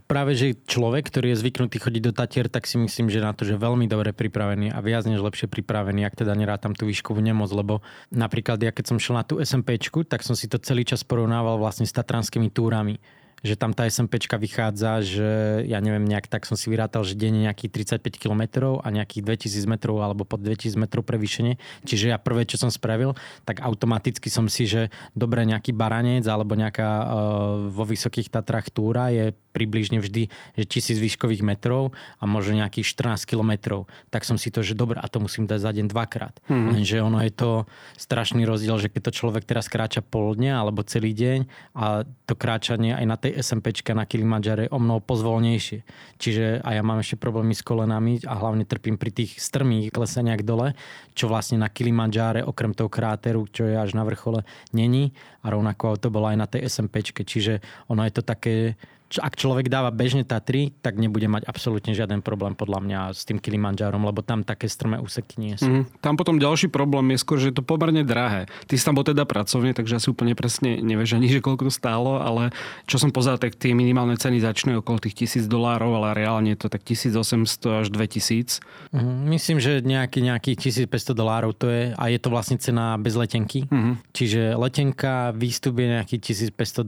práve, že človek, ktorý je zvyknutý chodiť do Tatier, tak si myslím, že na to, že veľmi dobre pripravený a viac než lepšie pripravený, ak teda nerátam tú výškovú nemoc, lebo napríklad ja keď som šiel na tú SMPčku, tak som si to celý čas porovnával vlastne s tatranskými túrami. Že tam tá SMPčka vychádza, že ja neviem, nejak tak som si vyrátal, že denne nejakých 35 km a nejakých 2000 metrov alebo pod 2000 metrov prevýšenie. Čiže ja prvé, čo som spravil, tak automaticky som si, že dobre, nejaký Baranec alebo nejaká vo Vysokých Tatrách túra je približne vždy, že 1000 výškových metrov a možno nejakých 14 km. Tak som si to, že dobre, a to musím dať za deň dvakrát. Lenže ono je to strašný rozdiel, že keď to človek teraz kráča pol dňa alebo celý deň a to kráčanie aj na tej SMPčka na Kilimandžare je o mnoho pozvolnejšie. Čiže a ja mám ešte problémy s kolenami a hlavne trpím pri tých strmých klesaniach dole, čo vlastne na Kilimandžare okrem toho kráteru, čo je až na vrchole, není. A rovnako to bolo aj na tej SMPčke. Čiže ono je to také, ak človek dáva bežne Tatry, tak nebude mať absolútne žiaden problém podľa mňa s tým Kilimandžárom, lebo tam také strmé úseky nie sú. Tam potom ďalší problém je skôr, že je to pomerne drahé. Ty si tam bol teda pracovne, takže asi úplne presne nevieš ani, že koľko to stálo, ale čo som pozeral, tak tie minimálne ceny začnú okolo tých $1000, ale reálne je to tak 1800 až 2000. Myslím, že nejakých $1500 to je a je to vlastne cena bez letenky. Čiže letenka, výstup je nejakých $1500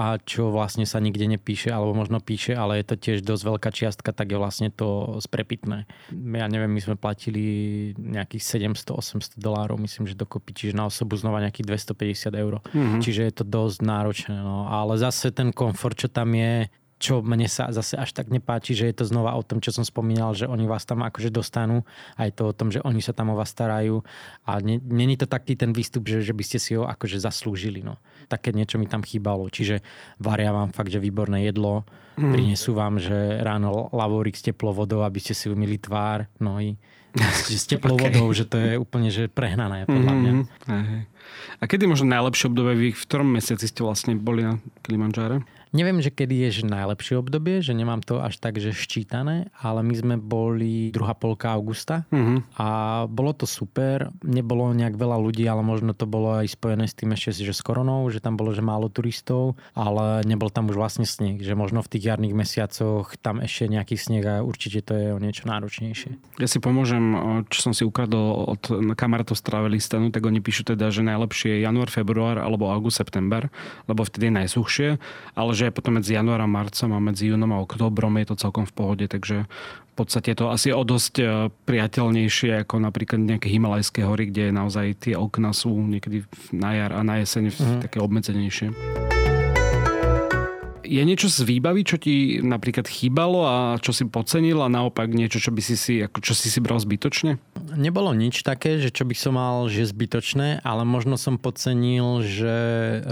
a čo vlastne sa nikde píše, alebo možno píše, ale je to tiež dosť veľká čiastka, tak je vlastne to sprepitné. Ja neviem, my sme platili nejakých $700-800, myslím, že dokopy, čiže na osobu znova nejakých €250. Čiže je to dosť náročné. No. Ale zase ten komfort, čo tam je, čo mne sa zase až tak nepáči, že je to znova o tom, čo som spomínal, že oni vás tam akože dostanú, aj to o tom, že oni sa tam o vás starajú a není to taký ten výstup, že by ste si ho akože zaslúžili. No. Také niečo mi tam chýbalo, čiže varia vám fakt, že výborné jedlo, prinesú vám, že ráno lavorík s teplou vodou, aby ste si umýli tvár, nohy, s teplou vodou, že to je úplne že prehnané podľa mňa. A kedy možno najlepšie obdobie, v ktorom mesiaci ste vlastne boli na Kilimandžare? Neviem, že kedy je že najlepšie obdobie, že nemám to až tak, že ščítané, ale my sme boli druhá polka augusta a bolo to super. Nebolo nejak veľa ľudí, ale možno to bolo aj spojené s tým ešte, že s koronou, že tam bolo že málo turistov, ale nebol tam už vlastne sneh, že možno v tých jarných mesiacoch tam ešte nejaký sneh a určite to je o niečo náročnejšie. Ja si pomôžem, čo som si ukradol od kamarátov z Travelistanu, tak oni píšu teda, že najlepšie je január, február alebo august, september, lebo vtedy je najsuchšie, ale že potom medzi januárom, marcom a medzi júnom a októbrom je to celkom v pohode, takže v podstate je to asi o dosť priateľnejšie ako napríklad nejaké himalajské hory, kde naozaj tie okna sú niekedy na jar a na jeseň také obmedzenejšie. Je niečo z výbavy, čo ti napríklad chýbalo a čo si podcenil a naopak niečo, čo si bral zbytočne? Nebolo nič také, že čo by som mal, že zbytočné, ale možno som podcenil, že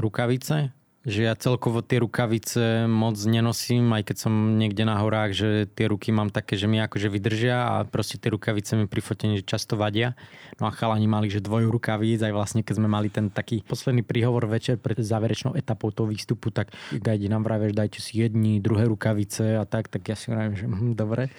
rukavice. Že ja celkovo tie rukavice moc nenosím, aj keď som niekde na horách, že tie ruky mám také, že mi akože vydržia a proste tie rukavice mi pri fotení často vadia. No a chalani mali, že dvoju rukavíc, aj vlastne keď sme mali ten taký posledný príhovor večer pred záverečnou etapou toho výstupu, tak Gajdi nám vraví, že dajte si jedni, druhé rukavice a tak ja si vravím, že dobre.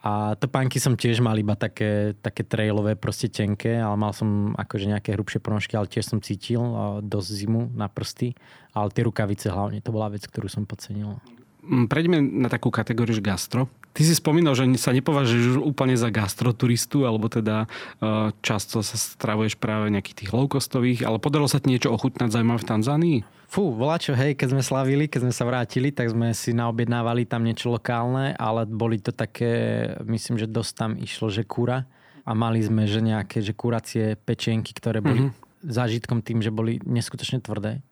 A topánky som tiež mal iba také trailové, proste tenké, ale mal som akože nejaké hrubšie ponožky, ale tiež som cítil dosť zimu na prsty, ale tie rukavice hlavne, to bola vec, ktorú som podcenil. Prejdeme na takú kategóriu, že gastro. Ty si spomínal, že sa nepovažuješ úplne za gastroturistu, alebo teda často sa stravuješ práve nejakých tých low-costových, ale podarilo sa ti niečo ochutnať zaujímavé v Tanzánii? Fú, voláčo, hej, keď sme sa vrátili, tak sme si naobjednávali tam niečo lokálne, ale boli to také, myslím, že dosť tam išlo, že kura a mali sme, že nejaké, že kuracie pečienky, ktoré boli zážitkom tým, že boli neskutočne tvrdé.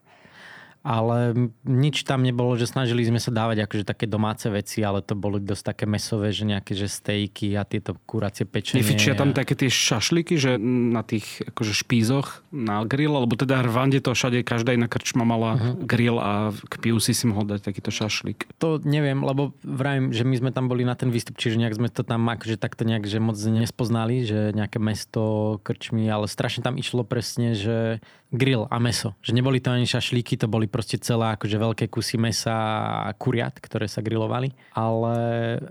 A Ale nič tam nebolo, že snažili sme sa dávať akože také domáce veci, ale to boli dosť také mäsové, že nejaké že stejky a tieto kuracie pečenie. Nefičia tam také tie šašliky, že na tých akože špízoch na grill, alebo teda v Rwande to všade každá iná krčma mala grill a k pivu si mohol dať takýto šašlik. To neviem, lebo vrajím, že my sme tam boli na ten výstup, čiže nejak sme to tam akože takto nejak že moc nespoznali, že nejaké mesto krčmi, ale strašne tam išlo presne, že grill a mäso. Že neboli to ani šašlíky, to boli proste celé akože veľké kusy mesa a kuriat, ktoré sa grilovali. Ale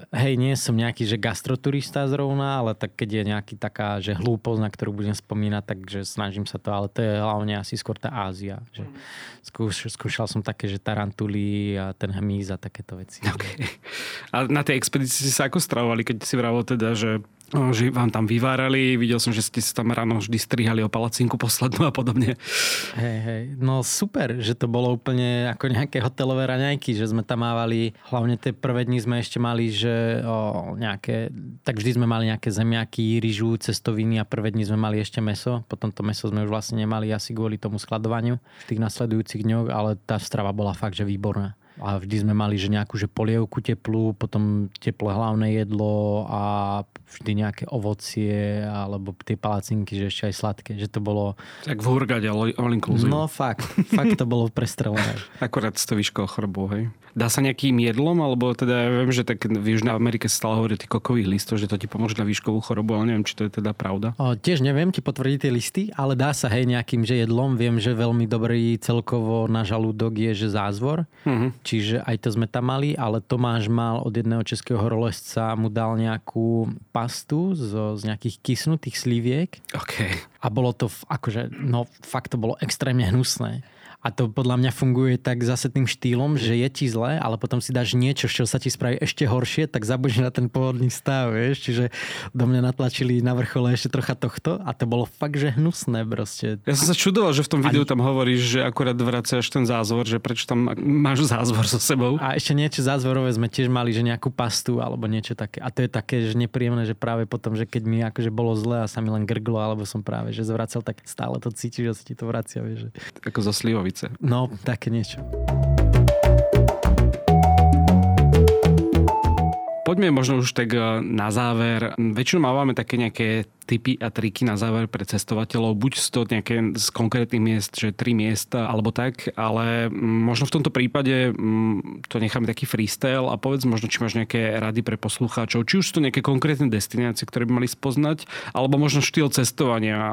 hej, nie som nejaký, že gastroturista zrovna, ale tak keď je nejaký taká, že hlúposť, na ktorú budem spomínať, takže snažím sa to, ale to je hlavne asi skôr tá Ázia. Že skúšal som také, že tarantuli a ten hmyz a takéto veci. Okay. A na tej expedícii sa ako stravovali, keď si vravel teda, že vám tam vyvárali, videl som, že ste sa tam ráno vždy strihali o palacinku poslednú a podobne. Hej, no super, že to bolo úplne ako nejaké hotelové raňajky, že sme tam mávali, hlavne tie prvé dni sme ešte mali, že nejaké, tak vždy sme mali nejaké zemiaky, ryžu, cestoviny a prvé dni sme mali ešte mäso, potom to mäso sme už vlastne nemali asi kvôli tomu skladovaniu v tých nasledujúcich dňoch, ale tá strava bola fakt, že výborná. A vždy sme mali že nejakú že polievku teplú, potom teplé hlavné jedlo a vždy nejaké ovocie alebo tie palacinky, že ešte aj sladké. Že to bolo... Tak v Hurgade, all inclusive. No fakt. Fakt to bolo prestrelené. Akorát to výškou chrbou, hej. Dá sa nejakým jedlom, alebo teda ja viem, že tak v Južnej Amerike sa stále hovorí o tých kokových listoch, že to ti pomôže na výškovú chorobu, ale neviem, či to je teda pravda. Tiež neviem ti potvrdiť tie listy, ale dá sa hej nejakým že jedlom. Viem, že veľmi dobrý celkovo na žalúdok je že zázvor. Mm-hmm. Čiže aj to sme tam mali, ale Tomáš mal od jedného českého horolezca, mu dal nejakú pastu z nejakých kysnutých sliviek. Okay. A bolo to akože, no fakt to bolo extrémne hnusné. A to podľa mňa funguje tak zase tým štýlom, že je ti zle, ale potom si dáš niečo, čo sa ti spraví ešte horšie, tak zabudíš na ten pôvodný stav, vieš. Čiže do mňa natlačili na vrchole ešte trocha tohto a to bolo fakt, že hnusné proste. Ja som sa čudoval, že v tom videu tam hovoríš, že akurát vraciaš ten zázvor, že prečo tam máš zázvor so sebou. A ešte niečo zázvorové sme tiež mali, že nejakú pastu alebo niečo také. A to je také, že nepríjemné, že práve potom, že keď mi akože bolo zle a sa mi len grglo, alebo som práve že zvracal, tak stále to cítiš, že sa ti to vracia, vieš. Ako zo slivov. No, také niečo. Poďme možno už tak na záver. Väčšinou máme také nejaké tipy a triky na záver pre cestovateľov. Buď to nejaké z konkrétnych miest, že 3 miesta, alebo tak. Ale možno v tomto prípade to necháme taký freestyle a povedz možno, či máš nejaké rady pre poslucháčov. Či už sú to nejaké konkrétne destinácie, ktoré by mali spoznať, alebo možno štýl cestovania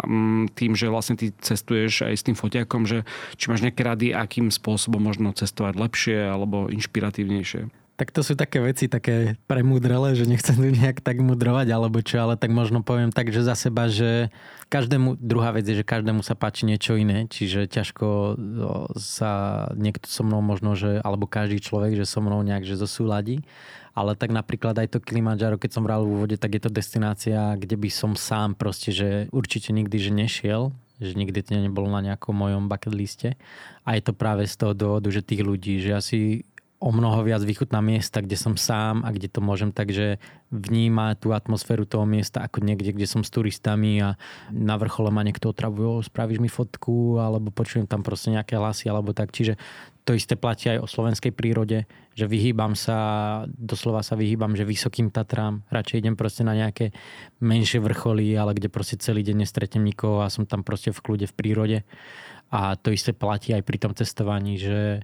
tým, že vlastne ty cestuješ aj s tým fotiakom, že či máš nejaké rady, akým spôsobom možno cestovať lepšie alebo inšpiratívnejšie. Tak to sú také veci, také premúdrele, že nechcem tu nejak tak mudrovať alebo čo, ale tak možno poviem tak, že za seba, že každému, druhá vec je, že každému sa páči niečo iné, čiže ťažko sa niekto so mnou možno, že, alebo každý človek, že so mnou nejak že zosúladí. Ale tak napríklad aj to Kilimandžaro, keď som bral v úvode, tak je to destinácia, kde by som sám proste, že určite nikdy že nešiel. Že nikdy to nebolo na nejakom mojom bucket liste. A je to práve z toho dôvodu, že tých ľudí, že asi o mnoho viac vychutná miesta, kde som sám a kde to môžem takže vnímať tú atmosféru toho miesta ako niekde, kde som s turistami a na vrchole ma niekto otravuje, spravíš mi fotku alebo počujem tam proste nejaké hlasy alebo tak. Čiže to isté platí aj o slovenskej prírode, že vyhýbam sa, doslova sa vyhýbam, že vysokým Tatrám. Radšej idem proste na nejaké menšie vrcholy, ale kde proste celý deň nestretnem nikoho a som tam proste v kľude v prírode. A to isté platí aj pri tom cestovaní, že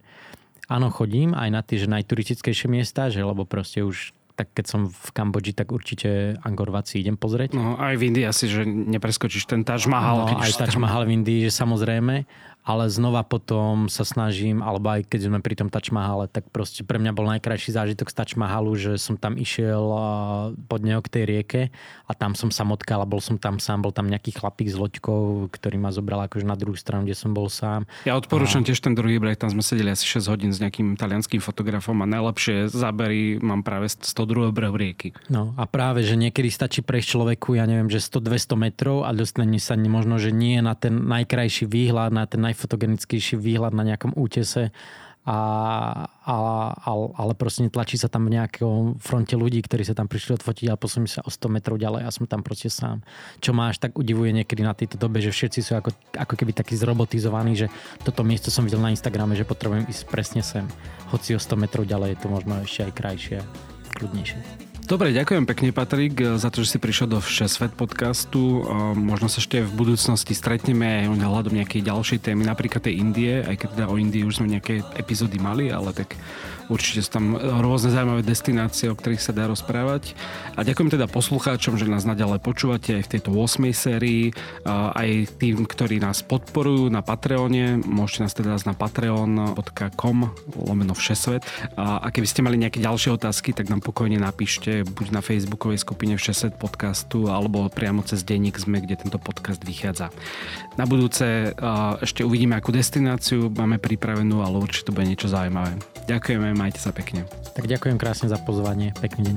áno, chodím aj na tie že najturistickejšie miesta, že lebo proste už tak keď som v Kambodži, tak určite Angkor Wat si idem pozrieť. No aj v Indii asi, že nepreskočíš ten Taj Mahal. No aj Taj Mahal v Indii, že samozrejme. Ale znova potom sa snažím, alebo aj keď sme pri tom Taj Mahale, tak proste pre mňa bol najkrajší zážitok z Taj Mahalu, že som tam išiel pod neho k tej rieke a tam som sa motkal a bol som tam sám, bol tam nejaký chlapík s loďkou, ktorý ma zobral akože na druhú stranu, kde som bol sám. Ja odporúčam tiež ten druhý breh, tam sme sedeli asi 6 hodín s nejakým talianským fotografom a najlepšie zábery mám práve z toho druhého brehu rieky. No a práve, že niekedy stačí prejsť človeku, ja neviem, že 100-200 metrov a dostane sa možno, že nie na ten najkrajší výhľad, na ten najfotogenickejší výhľad na nejakom útese, ale proste netlačí sa tam v nejakom fronte ľudí, ktorí sa tam prišli odfotiť a posunú sa o 100 metrov ďalej a som tam proste sám. Čo ma až tak udivuje niekedy na tejto dobe, že všetci sú ako keby takí zrobotizovaní, že toto miesto som videl na Instagrame, že potrebujem ísť presne sem. Hoci o 100 metrov ďalej je to možno ešte aj krajšie, kľudnejšie. Dobre, ďakujem pekne, Patrik, za to, že si prišiel do Všesvet podcastu. Možno sa ešte v budúcnosti stretneme aj ohľadom nejakej ďalšej témy, napríklad tej Indie, aj keď teda o Indii už sme nejaké epizódy mali, ale tak určite sú tam rôzne zaujímavé destinácie, o ktorých sa dá rozprávať. A ďakujem teda poslucháčom, že nás naďalej počúvate aj v tejto 8. sérii, aj tým, ktorí nás podporujú na Patreone. Môžete nás teda na patreon.com/Všesvet. A keby ste mali nejaké ďalšie otázky, tak nám pokojne napíšte buď na facebookovej skupine Všesvet podcastu alebo priamo cez denník ZME, kde tento podcast vychádza. Na budúce ešte uvidíme, akú destináciu máme pripravenú, ale určite to bude niečo zaujímavé. Ďakujeme, majte sa pekne. Tak ďakujem krásne za pozvanie. Pekný deň.